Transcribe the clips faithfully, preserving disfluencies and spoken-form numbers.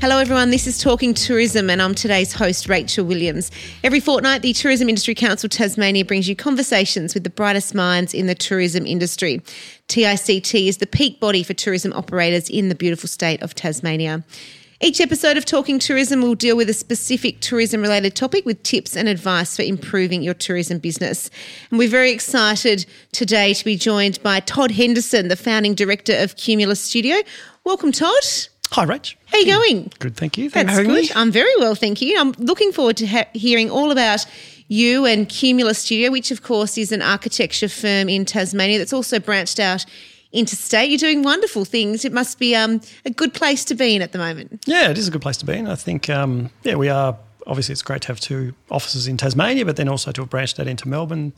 Hello everyone, this is Talking Tourism and I'm today's host, Rachel Williams. Every fortnight, the Tourism Industry Council Tasmania brings you conversations with the brightest minds in the tourism industry. T I C T is the peak body for tourism operators in the beautiful state of Tasmania. Each episode of Talking Tourism will deal with a specific tourism-related topic with tips and advice for improving your tourism business. And we're very excited today to be joined by Todd Henderson, the founding director of Cumulus Studio. Welcome, Todd. Hi, Rach. How are you going? Good, thank you. Thanks That's for having good. Me. I'm very well, thank you. I'm looking forward to ha- hearing all about you and Cumulus Studio, which, of course, is an architecture firm in Tasmania that's also branched out interstate. You're doing wonderful things. It must be um, a good place to be in at the moment. Yeah, it is a good place to be in. I think, um, yeah, we are – obviously it's great to have two offices in Tasmania, but then also to have branched out into Melbourne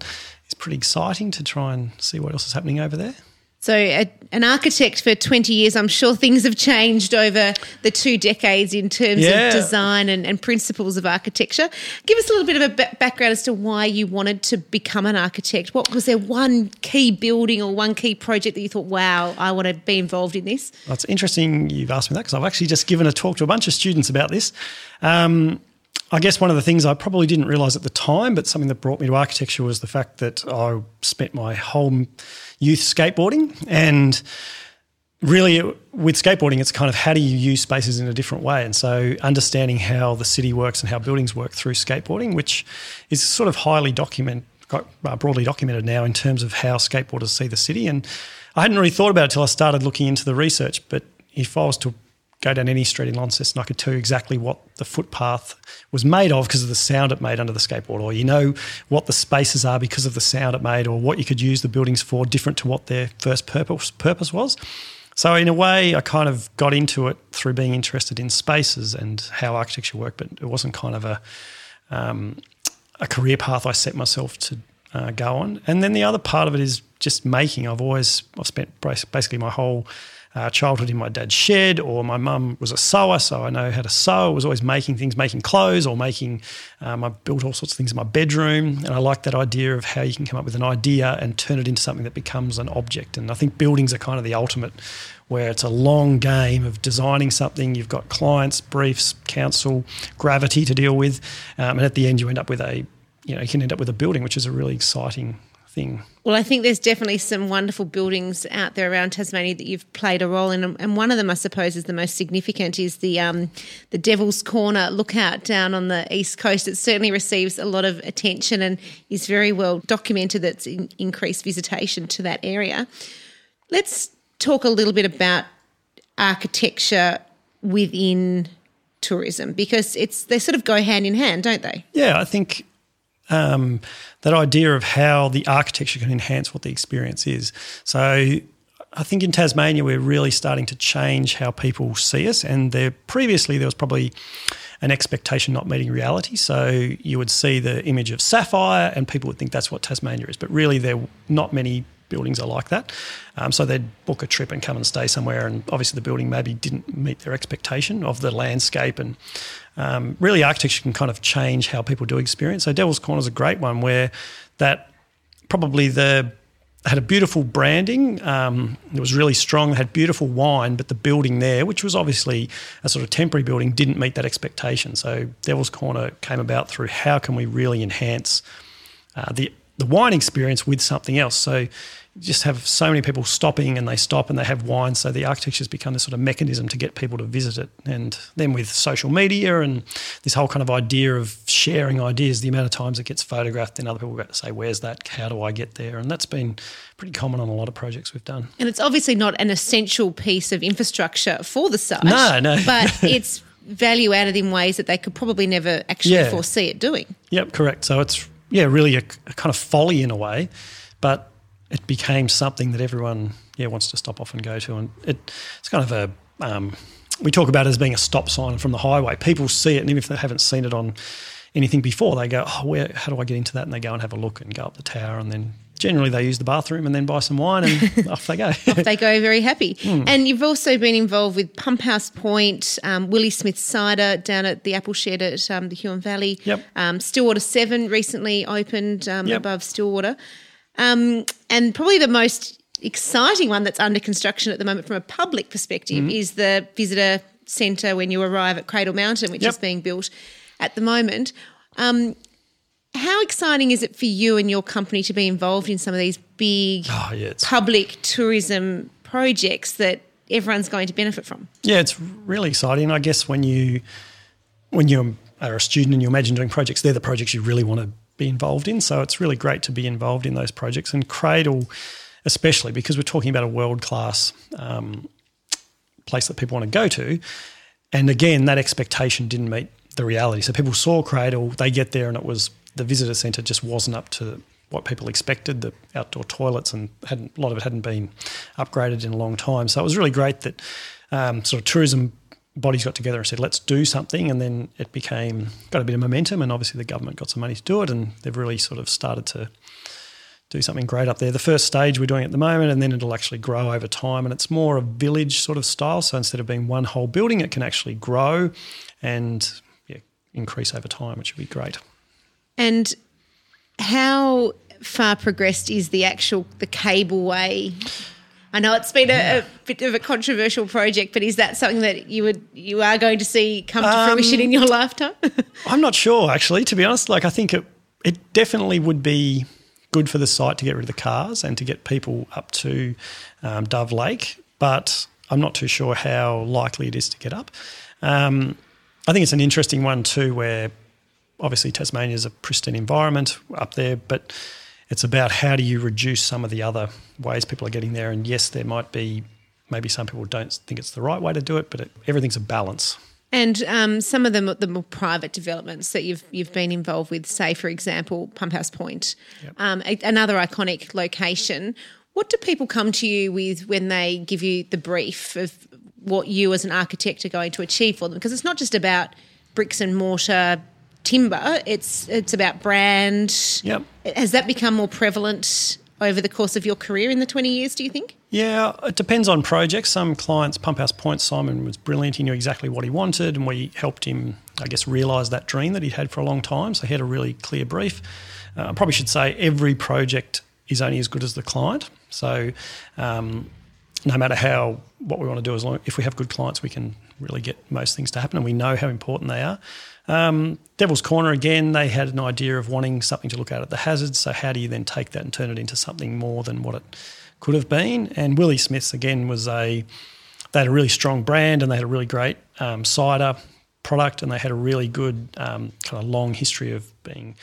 is pretty exciting to try and see what else is happening over there. So a, an architect for twenty years, I'm sure things have changed over the two decades in terms yeah. of design and, and principles of architecture. Give us a little bit of a b- background as to why you wanted to become an architect. What was there one key building or one key project that you thought, wow, I want to be involved in this? That's interesting you've asked me that because I've actually just given a talk to a bunch of students about this. Um, I guess one of the things I probably didn't realise at the time, but something that brought me to architecture was the fact that I spent my whole youth skateboarding, and really with skateboarding it's kind of how do you use spaces in a different way, and so understanding how the city works and how buildings work through skateboarding, which is sort of highly documented, broadly documented now in terms of how skateboarders see the city. And I hadn't really thought about it till I started looking into the research, but if I was to go down any street in Launceston, I could tell you exactly what the footpath was made of because of the sound it made under the skateboard, or you know what the spaces are because of the sound it made, or what you could use the buildings for different to what their first purpose purpose was. So in a way I kind of got into it through being interested in spaces and how architecture worked, but it wasn't kind of a um, a career path I set myself to uh, go on. And then the other part of it is just making. I've always I've spent basically my whole Uh, childhood in my dad's shed, or my mum was a sewer, so I know how to sew. I was always making things, making clothes or making um, – I built all sorts of things in my bedroom, and I like that idea of how you can come up with an idea and turn it into something that becomes an object. And I think buildings are kind of the ultimate, where it's a long game of designing something. You've got clients, briefs, council, gravity to deal with, um, and at the end you end up with a – you know, you can end up with a building, which is a really exciting thing. Well, I think there's definitely some wonderful buildings out there around Tasmania that you've played a role in, and one of them, I suppose, is the most significant, is the um, the Devil's Corner lookout down on the east coast. It certainly receives a lot of attention and is very well documented. That's in increased visitation to that area. Let's talk a little bit about architecture within tourism, because it's they sort of go hand in hand, don't they? Yeah, I think. Um, that idea of how the architecture can enhance what the experience is. So I think in Tasmania we're really starting to change how people see us, and there previously there was probably an expectation not meeting reality. So you would see the image of sapphire and people would think that's what Tasmania is, but really there are not many buildings are like that. Um, so they'd book a trip and come and stay somewhere, and obviously the building maybe didn't meet their expectation of the landscape. And um, really architecture can kind of change how people do experience. So Devil's Corner is a great one where that probably the had a beautiful branding. Um, it was really strong, had beautiful wine, but the building there, which was obviously a sort of temporary building, didn't meet that expectation. So Devil's Corner came about through how can we really enhance uh, the the wine experience with something else. So you just have so many people stopping, and they stop and they have wine, so the architecture's become this sort of mechanism to get people to visit it. And then with social media and this whole kind of idea of sharing ideas, the amount of times it gets photographed, then other people go, say, where's that? How do I get there? And that's been pretty common on a lot of projects we've done. And it's obviously not an essential piece of infrastructure for the site. No, no. But it's value added in ways that they could probably never actually yeah. foresee it doing. Yep, correct. So it's... Yeah, really a, a kind of folly in a way, but it became something that everyone, yeah, wants to stop off and go to. And it it's kind of a um, – we talk about it as being a stop sign from the highway. People see it, and even if they haven't seen it on anything before. They go, oh, where, how do I get into that? And they go and have a look and go up the tower, and then generally they use the bathroom and then buy some wine and off they go. Off they go, very happy. Mm. And you've also been involved with Pump House Point, um, Willie Smith Cider down at the Apple Shed at um, the Huon Valley. Yep. Um, Stillwater seven recently opened um, yep. above Stillwater. Um, and probably the most exciting one that's under construction at the moment from a public perspective mm. is the visitor centre when you arrive at Cradle Mountain, which yep. is being built at the moment. Um, how exciting is it for you and your company to be involved in some of these big oh, yeah, public tourism projects that everyone's going to benefit from? Yeah, it's really exciting. I guess when you when you are a student and you imagine doing projects, they're the projects you really want to be involved in. So it's really great to be involved in those projects, and Cradle especially, because we're talking about a world-class um, place that people want to go to. And again, that expectation didn't meet the reality. So people saw Cradle, they get there and it was the visitor centre just wasn't up to what people expected, the outdoor toilets, and hadn't, a lot of it hadn't been upgraded in a long time. So it was really great that um, sort of tourism bodies got together and said, let's do something, and then it became, got a bit of momentum, and obviously the government got some money to do it, and they've really sort of started to do something great up there. The first stage we're doing at the moment, and then it'll actually grow over time, and it's more a village sort of style. So instead of being one whole building, it can actually grow and yeah, increase over time, which would be great. And how far progressed is the actual the cableway? I know it's been a, a bit of a controversial project, but is that something that you would you are going to see come to um, fruition in your lifetime? I'm not sure, actually, to be honest. Like, I think it it definitely would be good for the site to get rid of the cars and to get people up to um, Dove Lake, but I'm not too sure how likely it is to get up. Um, I think it's an interesting one too, where obviously Tasmania is a pristine environment up there, but it's about how do you reduce some of the other ways people are getting there. And yes, there might be, maybe some people don't think it's the right way to do it, but it, everything's a balance. And um, some of the, the more private developments that you've you've been involved with, say, for example, Pump House Point, yep. um, a, another iconic location. What do people come to you with when they give you the brief of what you as an architect are going to achieve for them? Because it's not just about bricks and mortar timber, it's it's about brand. Yep. Has that become more prevalent over the course of your career in the twenty years, do you think? Yeah, it depends on projects. Some clients, Pump House Point, Simon was brilliant. He knew exactly what he wanted, and we helped him, I guess, realise that dream that he'd had for a long time. So he had a really clear brief. Uh, I probably should say every project is only as good as the client. So um, no matter how what we want to do, as long if we have good clients, we can really get most things to happen, and we know how important they are. Um, Devil's Corner, again, they had an idea of wanting something to look at at the hazards, so how do you then take that and turn it into something more than what it could have been? And Willie Smith's, again, was a they had a really strong brand, and they had a really great um, cider product, and they had a really good um, kind of long history of being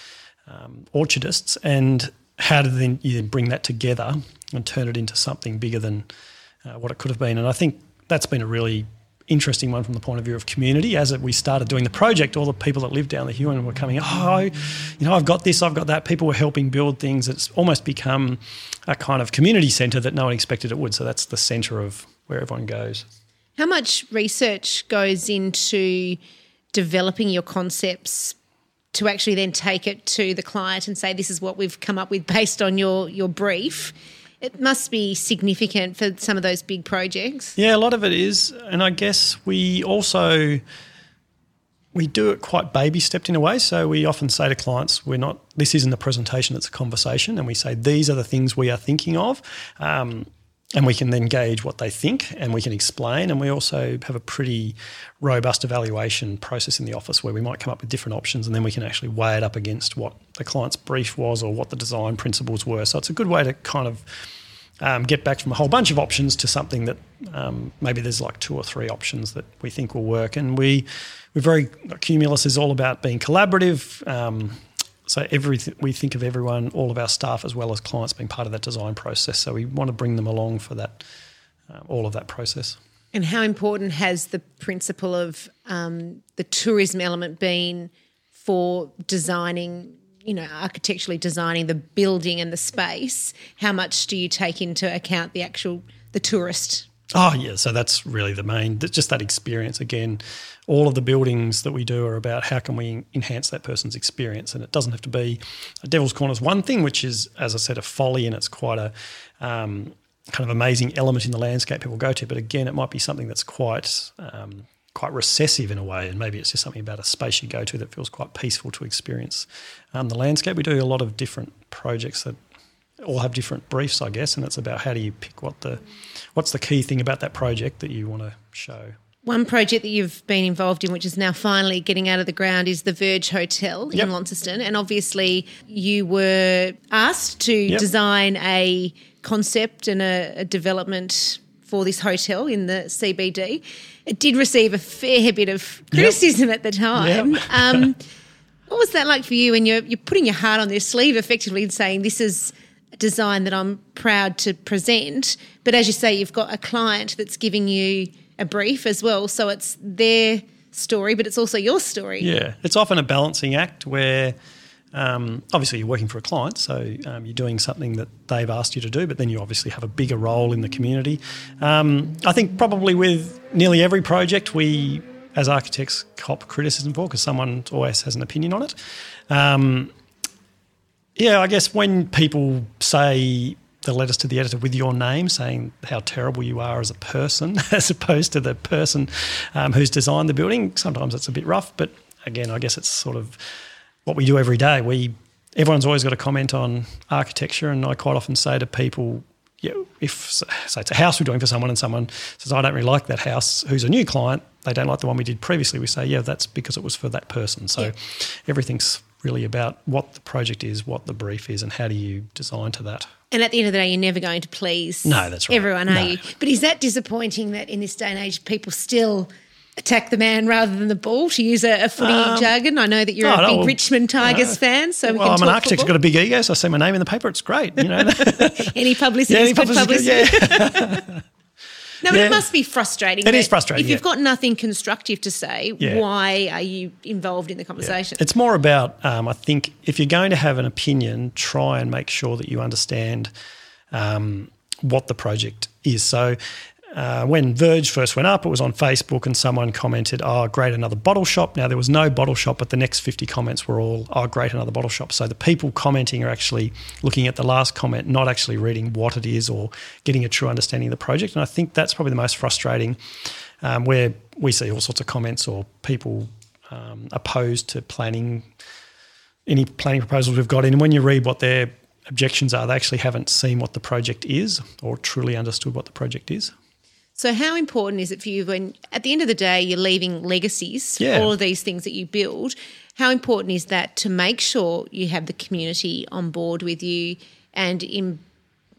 um, orchardists. And how do then you bring that together and turn it into something bigger than uh, what it could have been? And I think that's been a really interesting one from the point of view of community. As we started doing the project, all the people that lived down the Huon were coming, oh, you know, I've got this, I've got that. People were helping build things. It's almost become a kind of community centre that no one expected it would. So that's the centre of where everyone goes. How much research goes into developing your concepts to actually then take it to the client and say, this is what we've come up with based on your your brief? It must be significant for some of those big projects. Yeah, a lot of it is, and I guess we also we do it quite baby-stepped in a way. So we often say to clients, "We're not. This isn't a presentation; it's a conversation." And we say, "These are the things we are thinking of," um, and we can then gauge what they think, and we can explain. And we also have a pretty robust evaluation process in the office where we might come up with different options, and then we can actually weigh it up against what the client's brief was or what the design principles were. So it's a good way to kind of Um, get back from a whole bunch of options to something that um, maybe there's like two or three options that we think will work. And we, we're very – Cumulus is all about being collaborative. Um, so every th- we think of everyone, all of our staff as well as clients being part of that design process. So we want to bring them along for that, uh, all of that process. And how important has the principle of um, the tourism element been for designing – you know, architecturally designing the building and the space? How much do you take into account the actual, the tourist? Oh, yeah, so that's really the main, just that experience. Again, all of the buildings that we do are about how can we enhance that person's experience, and it doesn't have to be. Devil's Corner's one thing, which is, as I said, a folly, and it's quite a um, kind of amazing element in the landscape people go to, but again, it might be something that's quite um, quite recessive in a way, and maybe it's just something about a space you go to that feels quite peaceful to experience. Um, the landscape, we do a lot of different projects that all have different briefs, I guess, and it's about how do you pick what the what's the key thing about that project that you want to show. One project that you've been involved in, which is now finally getting out of the ground, is the Verge Hotel in yep. Launceston, and obviously you were asked to yep. design a concept and a, a development for this hotel in the C B D. It did receive a fair bit of criticism yep. at the time. Yep. um, what was that like for you? And you're, you're putting your heart on their sleeve effectively and saying this is a design that I'm proud to present, but as you say, you've got a client that's giving you a brief as well, so it's their story but it's also your story. Yeah, it's often a balancing act where um, obviously you're working for a client, so um, you're doing something that they've asked you to do, but then you obviously have a bigger role in the community. Um, I think probably with nearly every project we as architects cop criticism for, because someone always has an opinion on it. Um, yeah, I guess when people say the letters to the editor with your name saying how terrible you are as a person as opposed to the person um, who's designed the building, sometimes it's a bit rough, but again, I guess it's sort of what we do every day. We everyone's always got a comment on architecture, and I quite often say to people, yeah, if say it's a house we're doing for someone and someone says, I don't really like that house, who's a new client, they don't like the one we did previously, we say, yeah, that's because it was for that person. So yeah. everything's really about what the project is, what the brief is, and how do you design to that. And at the end of the day, you're never going to please no, that's right. everyone, are no. you? But is that disappointing that in this day and age people still attack the man rather than the ball, to use a, a footy um, jargon? I know that you're no, a big no, well, Richmond Tigers no. fan, so well, we can well, I'm talk an architect who's got a big ego, so I see my name in the paper, it's great. You know, Any publicity yeah, any is good publicity. Yeah. No, but yeah. it must be frustrating. It is frustrating. If yeah. you've got nothing constructive to say, yeah. why are you involved in the conversation? Yeah. It's more about, um, I think, if you're going to have an opinion, try and make sure that you understand um, what the project is. So uh, when Verge first went up, it was on Facebook and someone commented, oh, great, another bottle shop. Now, there was no bottle shop, but the next fifty comments were all, oh, great, another bottle shop. So the people commenting are actually looking at the last comment, not actually reading what it is or getting a true understanding of the project. And I think that's probably the most frustrating, um, where we see all sorts of comments or people um, opposed to planning, any planning proposals we've got in. And when you read what their objections are, they actually haven't seen what the project is or truly understood what the project is. So how important is it for you when, at the end of the day, you're leaving legacies, yeah. all of these things that you build, how important is that to make sure you have the community on board with you and, in,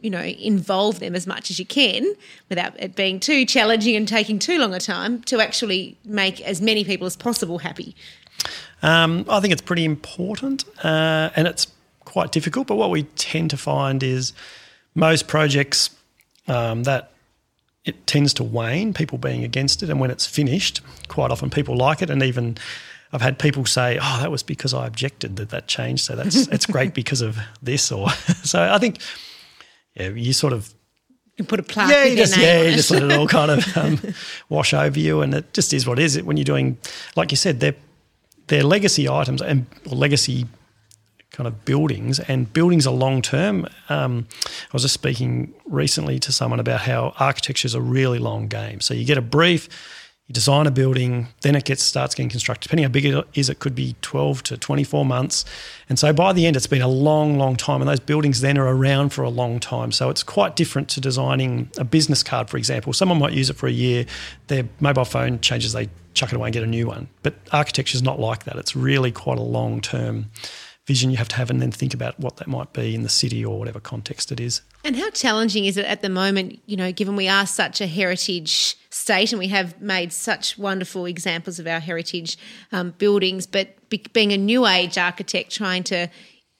you know, involve them as much as you can without it being too challenging and taking too long a time to actually make as many people as possible happy? Um, I think it's pretty important uh, and it's quite difficult, but what we tend to find is most projects um, that, it tends to wane, people being against it, and when it's finished, quite often people like it, and even I've had people say, oh, that was because I objected that that changed, so that's it's great because of this. Or so I think yeah, you sort of – You put a plaque yeah, in your name. Yeah, you just let it all kind of um, wash over you, and it just is what it is. When you're doing – like you said, they're, they're legacy items and or legacy kind of buildings, and buildings are long-term. Um, I was just speaking recently to someone about how architecture is a really long game. So you get a brief, you design a building, then it gets starts getting constructed. Depending how big it is, it could be twelve to twenty-four months. And so by the end, it's been a long, long time, and those buildings then are around for a long time. So it's quite different to designing a business card, for example. Someone might use it for a year, their mobile phone changes, they chuck it away and get a new one. But architecture is not like that. It's really quite a long-term vision you have to have, and then think about what that might be in the city or whatever context it is. And how challenging is it at the moment, you know, given we are such a heritage state and we have made such wonderful examples of our heritage um, buildings, but be- being a new age architect trying to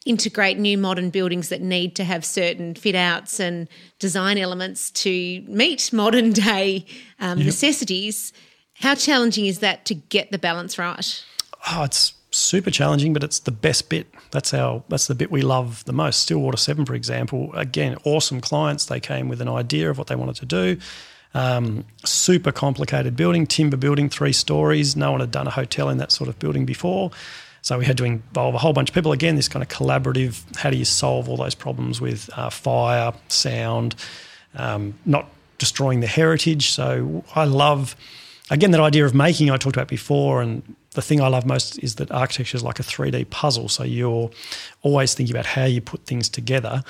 integrate new modern buildings that need to have certain fit-outs and design elements to meet modern-day um, yep. necessities, how challenging is that to get the balance right? Oh, it's super challenging, but it's the best bit. That's our that's the bit we love the most. Stillwater seven, for example, again, awesome clients. They came with an idea of what they wanted to do. Um, super complicated building, timber building, three stories. No one had done a hotel in that sort of building before. So we had to involve a whole bunch of people. Again, this kind of collaborative, how do you solve all those problems with uh, fire, sound, um, not destroying the heritage. So I love, again, that idea of making I talked about before, and the thing I love most is that architecture is like a three D puzzle. So you're always thinking about how you put things together.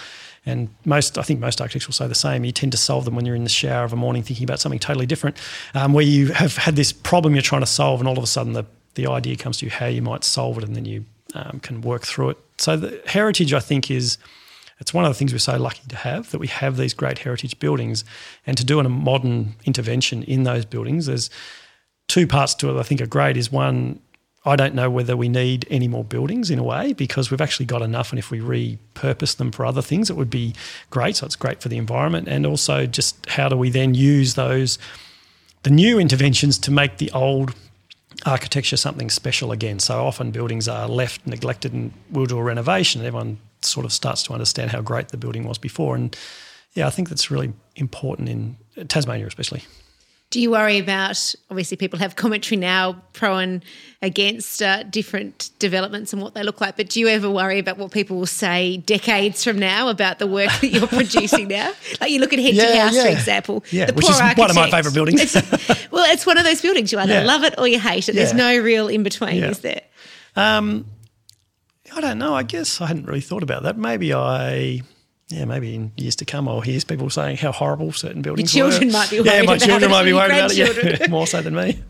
And most, I think most architects will say the same. You tend to solve them when you're in the shower of a morning thinking about something totally different, um, where you have had this problem you're trying to solve, and all of a sudden the, the idea comes to you how you might solve it, and then you um, can work through it. So the heritage, I think, is it's one of the things we're so lucky to have, that we have these great heritage buildings, and to do a modern intervention in those buildings. There's two parts to it I think are great. Is one, I don't know whether we need any more buildings in a way, because we've actually got enough, and if we repurpose them for other things, it would be great. So it's great for the environment, and also just how do we then use those, the new interventions, to make the old architecture something special again. So often buildings are left neglected and we'll do a renovation and everyone sort of starts to understand how great the building was before. And, yeah, I think that's really important in Tasmania especially. Do you worry about, obviously people have commentary now pro and against uh, different developments and what they look like, but do you ever worry about what people will say decades from now about the work that you're producing now? Like you look at Hector yeah, House, yeah. for example. Yeah, the which poor is architect. One of my favourite buildings. It's, well, it's one of those buildings. You either yeah. love it or you hate it. Yeah. There's no real in-between, yeah. is there? Um, I don't know. I guess I hadn't really thought about that. Maybe I... Yeah, maybe in years to come I'll hear people saying how horrible certain buildings Your children were. Might be worried about it. Yeah, my about children it, might be worried about it, yeah, more so than me.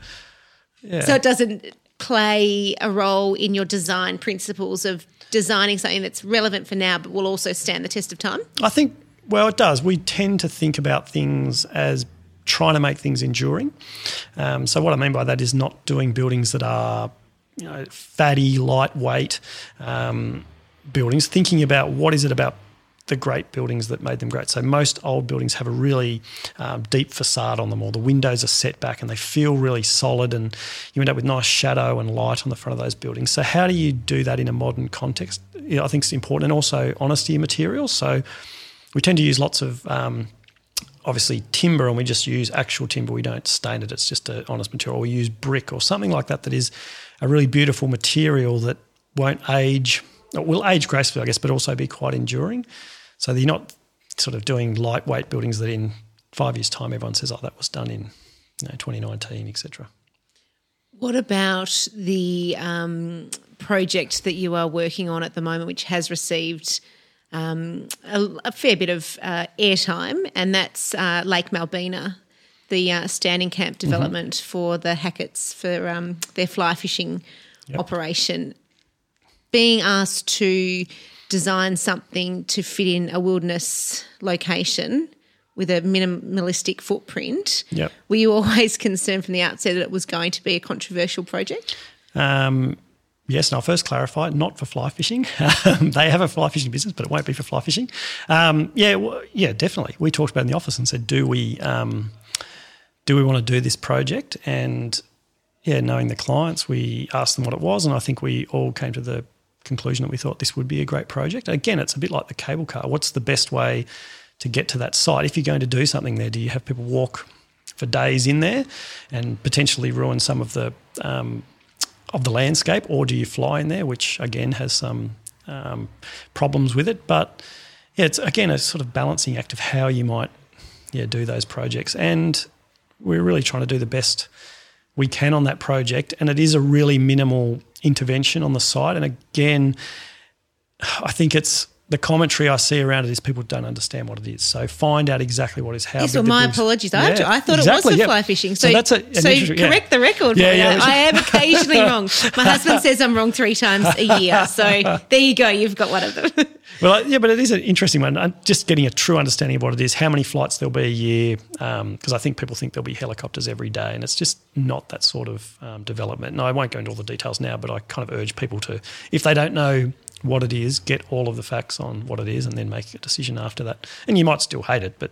Yeah. So it doesn't play a role in your design principles of designing something that's relevant for now but will also stand the test of time? I think, well, it does. We tend to think about things as trying to make things enduring. Um, so what I mean by that is not doing buildings that are, you know, fatty, lightweight um, buildings, thinking about what is it about the great buildings that made them great. So most old buildings have a really um, deep facade on them, or the windows are set back and they feel really solid, and you end up with nice shadow and light on the front of those buildings. So how do you do that in a modern context? You know, I think it's important, and also honesty in materials. So we tend to use lots of um, obviously timber, and we just use actual timber. We don't stain it. It's just an honest material. We use brick or something like that that is a really beautiful material that won't age It will age gracefully, I guess, but also be quite enduring. So you're not sort of doing lightweight buildings that in five years' time everyone says, oh, that was done in you know, twenty nineteen, et cetera. What about the um, project that you are working on at the moment, which has received um, a, a fair bit of uh, airtime, and that's uh, Lake Malbina, the uh, standing camp development mm-hmm. for the Hacketts for um, their fly fishing yep. operation. Being asked to design something to fit in a wilderness location with a minimalistic footprint, yep. were you always concerned from the outset that it was going to be a controversial project? Um, yes, and I'll first clarify, not for fly fishing. They have a fly fishing business, but it won't be for fly fishing. Um, yeah, well, yeah, definitely. We talked about it in the office and said, do we, um, do we want to do this project? And, yeah, knowing the clients, we asked them what it was, and I think we all came to the conclusion that we thought this would be a great project. Again, it's a bit like the cable car. What's the best way to get to that site? If you're going to do something there, do you have people walk for days in there and potentially ruin some of the um, of the landscape, or do you fly in there, which again has some um, problems with it? But yeah, it's again a sort of balancing act of how you might yeah do those projects, and we're really trying to do the best we can on that project, and it is a really minimal intervention on the site. And again, I think it's the commentary I see around it is people don't understand what it is. So find out exactly what is how. Yes, well, my apologies. I, yeah, to, I thought exactly, it was for yeah. fly fishing. So, so, that's a, so correct yeah. the record. Yeah, yeah, I am occasionally wrong. My husband says I'm wrong three times a year. So there you go. You've got one of them. Well, yeah, but it is an interesting one. Just getting a true understanding of what it is, how many flights there'll be a year, because um, I think people think there'll be helicopters every day, and it's just not that sort of um, development. And I won't go into all the details now, but I kind of urge people to, if they don't know what it is, get all of the facts on what it is and then make a decision after that. And you might still hate it, but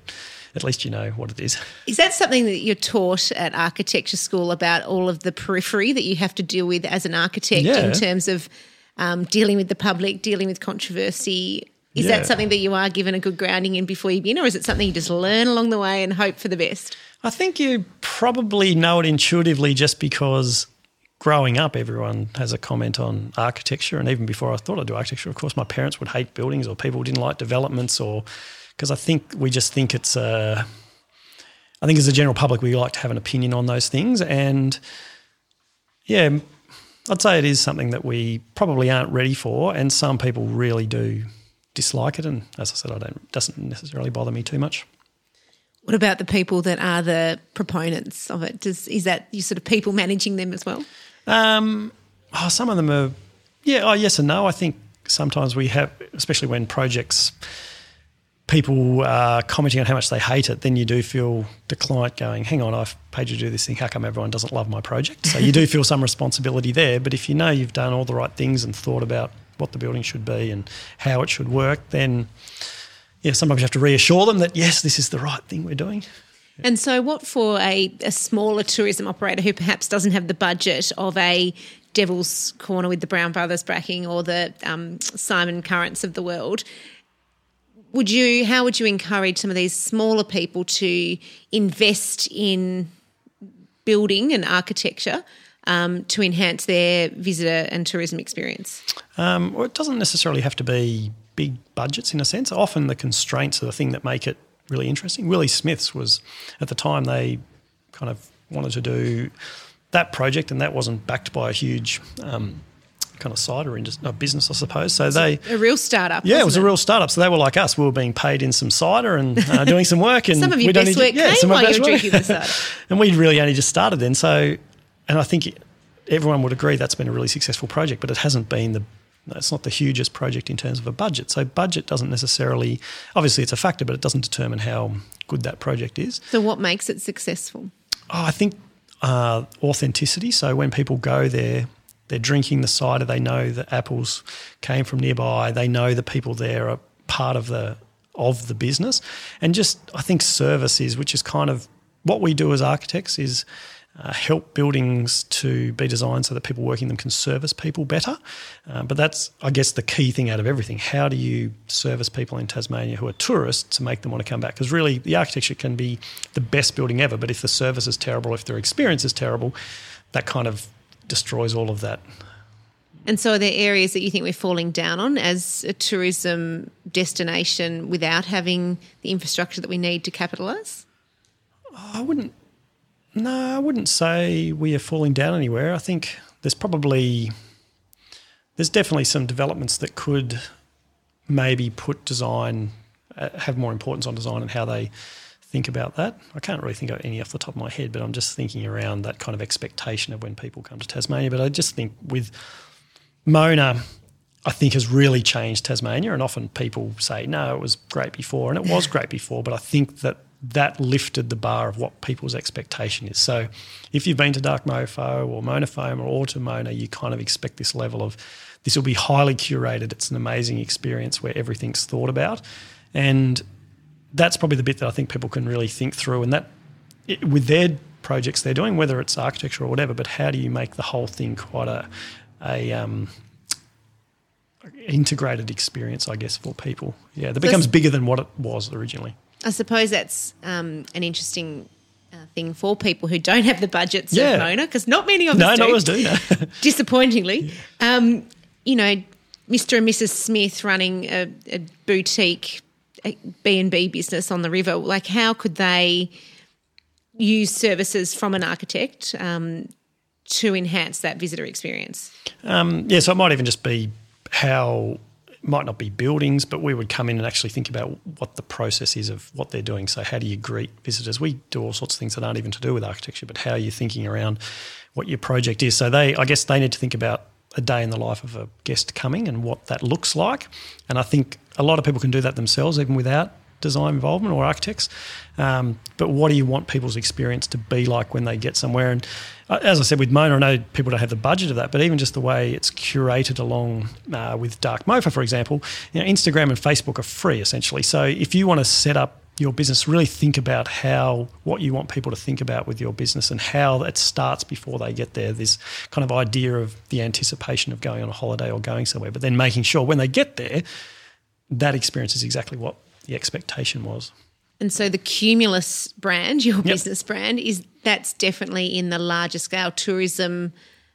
at least you know what it is. Is that something that you're taught at architecture school about all of the periphery that you have to deal with as an architect yeah. in terms of um, dealing with the public, dealing with controversy, Is yeah. that something that you are given a good grounding in before you begin, or is it something you just learn along the way and hope for the best? I think you probably know it intuitively just because growing up everyone has a comment on architecture, and even before I thought I'd do architecture, of course my parents would hate buildings or people didn't like developments, or because I think we just think it's a – I think as a general public we like to have an opinion on those things, and, yeah, I'd say it is something that we probably aren't ready for, and some people really do – dislike it, and as I said, I don't. It doesn't necessarily bother me too much. What about the people that are the proponents of it? Does is that you sort of people managing them as well? Um, oh, some of them are, yeah. Oh, yes and no. I think sometimes we have, especially when projects, people are commenting on how much they hate it. Then you do feel the client going, "Hang on, I've paid you to do this thing. How come everyone doesn't love my project?" So you do feel some responsibility there. But if you know you've done all the right things and thought about what the building should be and how it should work, then yeah, sometimes you have to reassure them that, yes, this is the right thing we're doing. Yeah. And so what for a, a smaller tourism operator who perhaps doesn't have the budget of a Devil's Corner with the Brown Brothers backing or the um, Simon Currents of the world, would you? How would you encourage some of these smaller people to invest in building and architecture Um, to enhance their visitor and tourism experience? Um, well, it doesn't necessarily have to be big budgets in a sense. Often the constraints are the thing that make it really interesting. Willie Smith's was, at the time, they kind of wanted to do that project, and that wasn't backed by a huge um, kind of cider industry, a business, I suppose. So they a real startup. Yeah, it was it? a real startup. So they were like us. We were being paid in some cider and uh, doing some work. And some of your we best don't work need, came yeah, some while you were drinking the cider. And we really only just started then, so. And I think everyone would agree that's been a really successful project, but it hasn't been the – it's not the hugest project in terms of a budget. So budget doesn't necessarily – obviously it's a factor, but it doesn't determine how good that project is. So what makes it successful? Oh, I think uh, authenticity. So when people go there, they're drinking the cider, they know the apples came from nearby, they know the people there are part of the of the business. And just I think services, which is kind of what we do as architects is – Uh, help buildings to be designed so that people working them can service people better. Uh, but that's, I guess, the key thing out of everything. How do you service people in Tasmania who are tourists to make them want to come back? Because really the architecture can be the best building ever, but if the service is terrible, if their experience is terrible, that kind of destroys all of that. And so are there areas that you think we're falling down on as a tourism destination without having the infrastructure that we need to capitalise? I wouldn't. No, I wouldn't say we are falling down anywhere. I think there's probably – there's definitely some developments that could maybe put design uh, – have more importance on design and how they think about that. I can't really think of any off the top of my head, but I'm just thinking around that kind of expectation of when people come to Tasmania. But I just think with Mona – I think has really changed Tasmania, and often people say, no, it was great before, and it was great before, but I think that that lifted the bar of what people's expectation is. So if you've been to Dark Mofo or Mona Foma or Autumn Mona, you kind of expect this level of this will be highly curated, it's an amazing experience where everything's thought about, and that's probably the bit that I think people can really think through, and that it, with their projects they're doing, whether it's architecture or whatever, but how do you make the whole thing quite a... a um, integrated experience, I guess, for people. Yeah, that becomes bigger than what it was originally. I suppose that's um, an interesting uh, thing for people who don't have the budgets yeah. of Mona, because not many of us no, do. No, not us do, no. Disappointingly. Yeah. Um, you know, Mister and Missus Smith running a, a boutique a B and B business on the river, like how could they use services from an architect um, to enhance that visitor experience? Um, yeah, so it might even just be how it might not be buildings, but we would come in and actually think about what the process is of what they're doing. So how do you greet visitors? We do all sorts of things that aren't even to do with architecture, but how are you thinking around what your project is? So they, I guess they need to think about a day in the life of a guest coming and what that looks like. And I think a lot of people can do that themselves even without design involvement or architects. Um, but what do you want people's experience to be like when they get somewhere? And uh, as I said, with Mona, I know people don't have the budget of that, but even just the way it's curated along uh, with Dark Mofo, for example, you know, Instagram and Facebook are free essentially. So if you want to set up your business, really think about how what you want people to think about with your business and how it starts before they get there, this kind of idea of the anticipation of going on a holiday or going somewhere, but then making sure when they get there, that experience is exactly what the expectation was. And so the Cumulus brand, your yep. business brand, is that's definitely in the larger scale tourism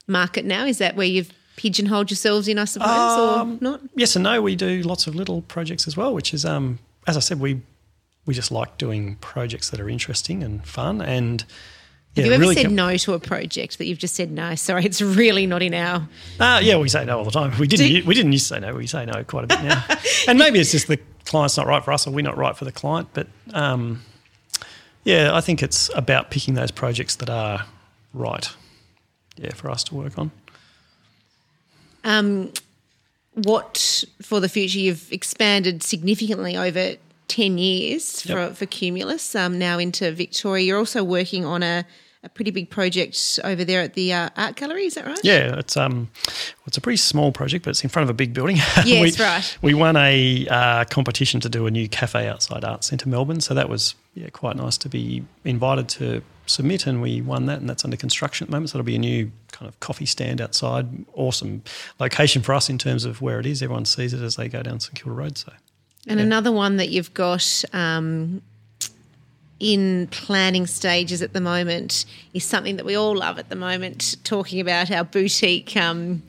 market now? Is that where you've pigeonholed yourselves in, I suppose, um, or not? Yes and no. We do lots of little projects as well, which is, um, as I said, we we just like doing projects that are interesting and fun. And yeah, have you ever really said com- no to a project that you've just said no? Sorry, it's really not in our. Uh, yeah, we say no all the time. We didn't. You- we didn't used to say no. We say no quite a bit now. And maybe it's just the client's not right for us, or we're not right for the client. But um, yeah, I think it's about picking those projects that are right, yeah, for us to work on. Um, what for the future? You've expanded significantly over ten years for yep. for Cumulus. Um, now into Victoria. You're also working on a. A pretty big project over there at the uh, art gallery, is that right? Yeah, it's um, well, it's a pretty small project, but it's in front of a big building. Yes, we, right. We won a uh, competition to do a new cafe outside Arts Centre Melbourne, so that was yeah quite nice to be invited to submit, and we won that, and that's under construction at the moment. So it'll be a new kind of coffee stand outside. Awesome location for us in terms of where it is. Everyone sees it as they go down St Kilda Road. So, and yeah. another one that you've got. Um, in planning stages at the moment is something that we all love at the moment, talking about our boutique um,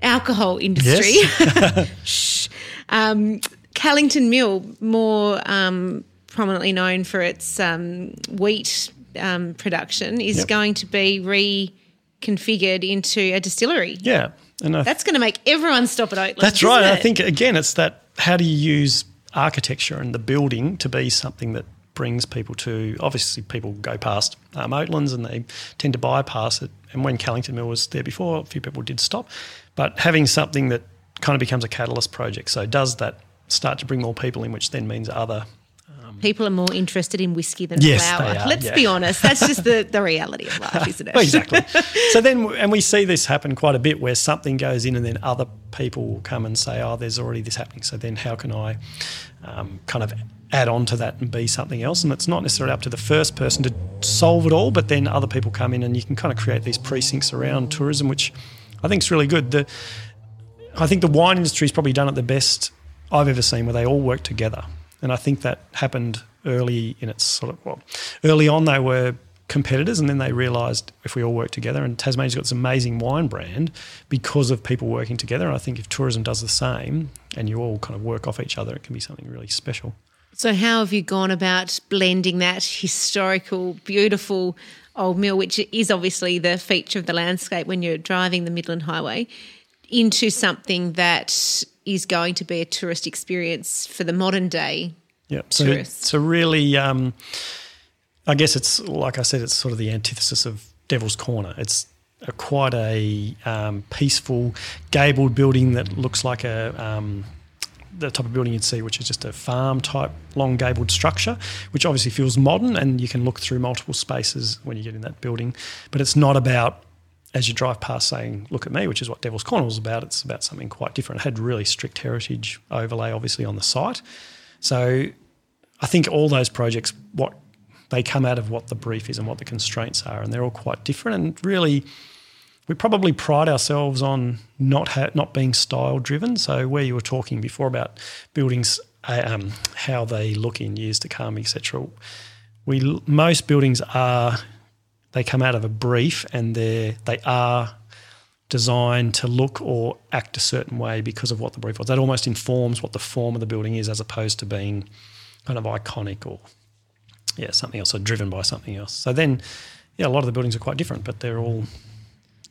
alcohol industry. Yes. Shh. Um, Callington Mill, more um, prominently known for its um, wheat um, production, is yep. going to be reconfigured into a distillery. Yeah. And I th- That's going to make everyone stop at Oatlands. That's right. Isn't it? I think, again, it's that how do you use architecture and the building to be something that brings people to, obviously people go past um, Oatlands and they tend to bypass it, and when Callington Mill was there before, a few people did stop, but having something that kind of becomes a catalyst project, so does that start to bring more people in, which then means other... Um, people are more interested in whiskey than yes, flour. They are, Let's yeah. be honest, that's just the, the reality of life, isn't it? Exactly. So then, and we see this happen quite a bit where something goes in and then other people will come and say, oh, there's already this happening, so then how can I um, kind of... add on to that and be something else, and it's not necessarily up to the first person to solve it all, but then other people come in and you can kind of create these precincts around tourism, which I think is really good. The, I think the wine industry's probably done it the best I've ever seen, where they all work together, and I think that happened early in its sort of, well, early on they were competitors, and then they realised if we all work together, and Tasmania's got this amazing wine brand because of people working together, and I think if tourism does the same and you all kind of work off each other, it can be something really special. So how have you gone about blending that historical, beautiful old mill, which is obviously the feature of the landscape when you're driving the Midland Highway, into something that is going to be a tourist experience for the modern day yep. so tourists? So really, um, I guess it's, like I said, it's sort of the antithesis of Devil's Corner. It's a, quite a um, peaceful gabled building that looks like a um, – the type of building you'd see, which is just a farm-type long gabled structure, which obviously feels modern, and you can look through multiple spaces when you get in that building. But it's not about, as you drive past, saying, look at me, which is what Devil's Corner was about. It's about something quite different. It had really strict heritage overlay, obviously, on the site. So I think all those projects, what they come out of what the brief is and what the constraints are, and they're all quite different. And really, we probably pride ourselves on not ha- not being style-driven. So where you were talking before about buildings, um, how they look in years to come, et cetera, we most buildings are – they come out of a brief, and they they are designed to look or act a certain way because of what the brief was. That almost informs what the form of the building is, as opposed to being kind of iconic or, yeah, something else, or driven by something else. So then, yeah, a lot of the buildings are quite different, but they're all –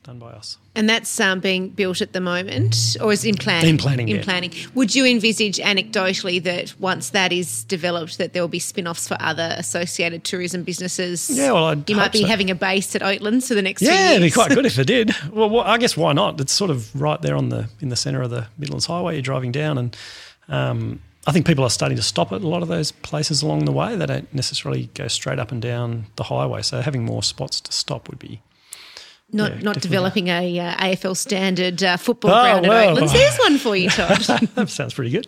done by us. And that's um, being built at the moment, or is in planning? In planning, In yeah. planning. Would you envisage anecdotally that once that is developed that there will be spin-offs for other associated tourism businesses? Yeah, well, I'd You might be so. having a base at Oatlands for the next yeah, few years. Yeah, it'd be quite good if it did. Well, well, I guess why not? It's sort of right there on the in the centre of the Midlands Highway. You're driving down, and um, I think people are starting to stop at a lot of those places along the way. They don't necessarily go straight up and down the highway, so having more spots to stop would be... Not yeah, not definitely. Developing a uh, A F L standard uh, football oh, ground well. at Oatlands. There's one for you, Todd. That sounds pretty good.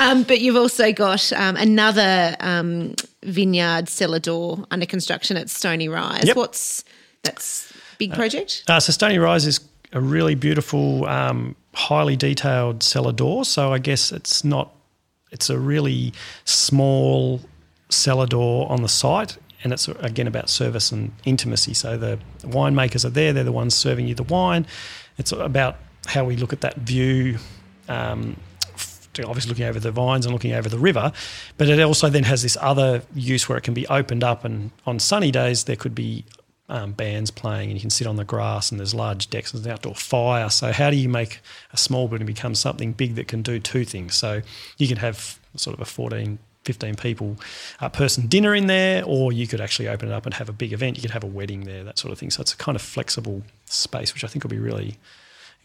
um, but you've also got um, another um, vineyard cellar door under construction at Stony Rise. Yep. What's that's big project? Uh, uh, so Stony Rise is a really beautiful, um, highly detailed cellar door. So I guess it's not – it's a really small cellar door on the site, and it's, again, about service and intimacy. So the winemakers are there. They're the ones serving you the wine. It's about how we look at that view, um, obviously looking over the vines and looking over the river, but it also then has this other use where it can be opened up, and on sunny days there could be um, bands playing and you can sit on the grass, and there's large decks and there's an outdoor fire. So how do you make a small building become something big that can do two things? So you can have sort of a fourteen, fifteen people uh, person dinner in there, or you could actually open it up and have a big event. You could have a wedding there, that sort of thing. So it's a kind of flexible space, which I think will be really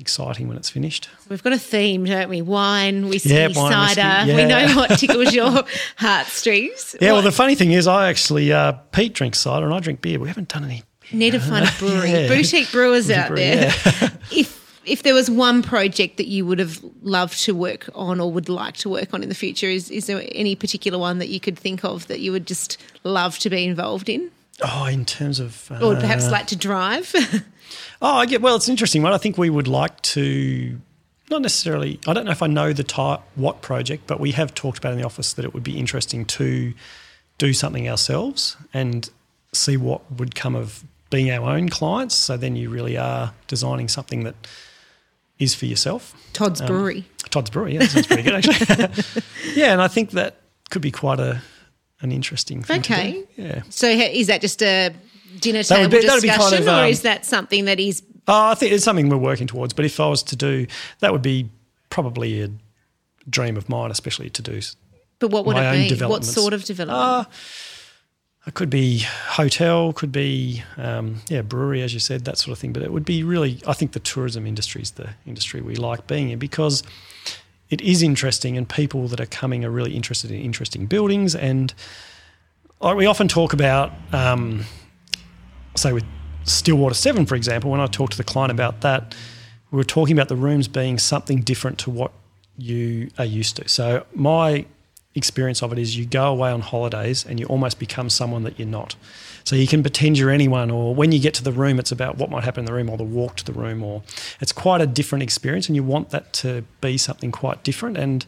exciting when it's finished. So we've got a theme, don't we? Wine, whiskey, yeah, wine, cider. Whiskey, yeah. We know what tickles your heartstrings. Yeah, what? Well, the funny thing is I actually, uh, Pete drinks cider and I drink beer. We haven't done any beer. Need to find a brewery. Yeah. Boutique brewers Boutique out brewery, there. Yeah. if if there was one project that you would have loved to work on or would like to work on in the future, is, is there any particular one that you could think of that you would just love to be involved in? Oh, in terms of... Uh, or perhaps like to drive? Oh, yeah, well, it's an interesting one. I think we would like to, not necessarily, I don't know if I know the type, what project, but we have talked about in the office that it would be interesting to do something ourselves and see what would come of being our own clients. So then you really are designing something that is for yourself. Todd's um, Brewery. Todd's Brewery, yeah, that sounds pretty good actually. Yeah, and I think that could be quite a... an interesting thing. Okay. To do. Yeah. So is that just a dinner table be, discussion kind of, um, or is that something that is... Oh, I think it's something we're working towards, but if I was to do, that would be probably a dream of mine, especially to do. But what would it be? What sort of development? Uh, it could be hotel, could be, um, yeah, brewery, as you said, that sort of thing. But it would be really, I think the tourism industry is the industry we like being in, because it is interesting, and people that are coming are really interested in interesting buildings. And we often talk about, um, say with Stillwater seven, for example, when I talked to the client about that, we were talking about the rooms being something different to what you are used to. So my experience of it is you go away on holidays and you almost become someone that you're not. So you can pretend you're anyone, or when you get to the room, it's about what might happen in the room, or the walk to the room, or it's quite a different experience, and you want that to be something quite different. And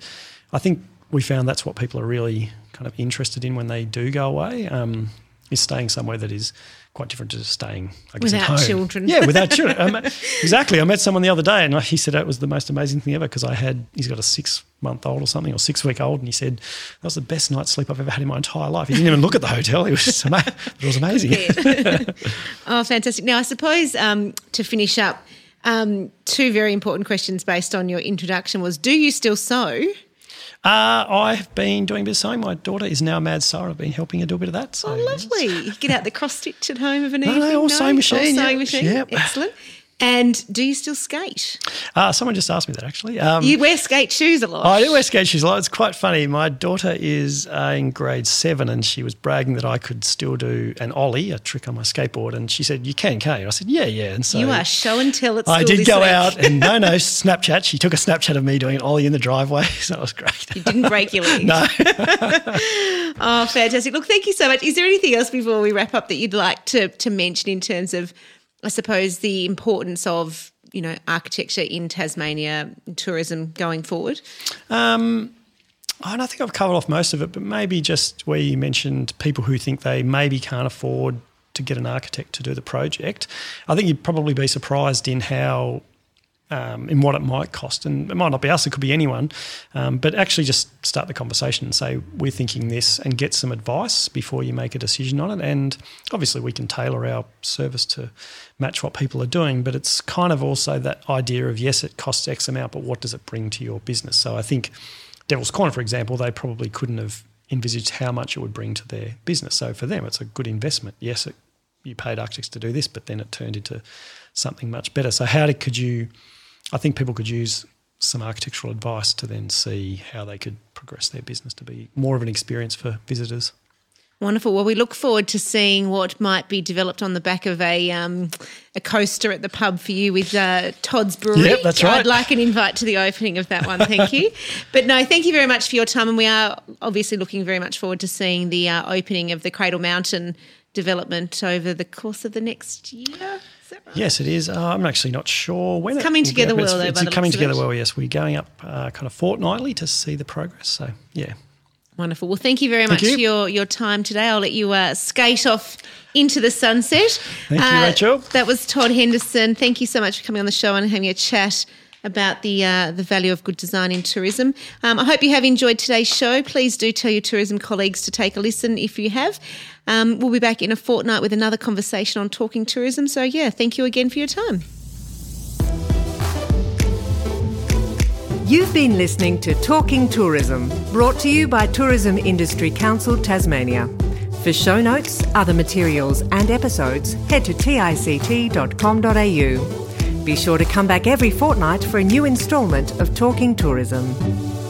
I think we found that's what people are really kind of interested in when they do go away, um, is staying somewhere that is quite different to staying, I guess, without at home. Children. Yeah, without children. I met, exactly. I met someone the other day and he said it was the most amazing thing ever, because I had, he's got a six-month-old or something, or six-week-old, and he said, that was the best night's sleep I've ever had in my entire life. He didn't even look at the hotel. It was just ama- it was amazing. Oh, fantastic. Now, I suppose um, to finish up, um, two very important questions based on your introduction was, do you still sew? Uh, I've been doing a bit of sewing. My daughter is now a mad sewer. I've been helping her do a bit of that. So. Oh, lovely. Get out the cross-stitch at home of an no, evening. No, all no, sewing machine. All yeah. sewing machine. Yep. Excellent. And do you still skate? Uh, someone just asked me that actually. Um, you wear skate shoes a lot. I do wear skate shoes a lot. It's quite funny. My daughter is uh, in grade seven, and she was bragging that I could still do an ollie, a trick on my skateboard, and she said, you can, can't you? I said, yeah, yeah. And so you are show and tell at school. I did go week. out and no, no, Snapchat. She took a Snapchat of me doing an ollie in the driveway, so that was great. You didn't break your legs. No. Oh, fantastic. Look, thank you so much. Is there anything else before we wrap up that you'd like to to mention in terms of, I suppose, the importance of, you know, architecture in Tasmania, tourism going forward? Um, I think I've covered off most of it, but maybe just where you mentioned people who think they maybe can't afford to get an architect to do the project. I think you'd probably be surprised in how, um, in what it might cost. And it might not be us, it could be anyone, um, but actually just start the conversation and say, we're thinking this, and get some advice before you make a decision on it. And obviously we can tailor our service to match what people are doing, but it's kind of also that idea of, yes, it costs X amount, but what does it bring to your business? So I think Devil's Corner, for example, they probably couldn't have envisaged how much it would bring to their business. So for them, it's a good investment. Yes, it, you paid architects to do this, but then it turned into something much better. So how did, could you – I think people could use some architectural advice to then see how they could progress their business to be more of an experience for visitors. Wonderful. Well, we look forward to seeing what might be developed on the back of a um, a coaster at the pub for you with uh, Todd's Brewery. Yep, that's right. I'd like an invite to the opening of that one, thank you. But no, thank you very much for your time, and we are obviously looking very much forward to seeing the uh, opening of the Cradle Mountain development over the course of the next year. Is that right? Yes, it is. Uh, I'm actually not sure when it's it coming together well. It's, though, it's coming together well. Yes, we're going up uh, kind of fortnightly to see the progress. So yeah. Wonderful. Well, thank you very thank much you. for your, your time today. I'll let you uh, skate off into the sunset. Thank uh, you, Rachel. That was Todd Henderson. Thank you so much for coming on the show and having a chat about the uh, the value of good design in tourism. Um, I hope you have enjoyed today's show. Please do tell your tourism colleagues to take a listen if you have. Um, we'll be back in a fortnight with another conversation on Talking Tourism. So, yeah, thank you again for your time. You've been listening to Talking Tourism, brought to you by Tourism Industry Council Tasmania. For show notes, other materials and episodes, head to t i c t dot com dot a u. Be sure to come back every fortnight for a new instalment of Talking Tourism.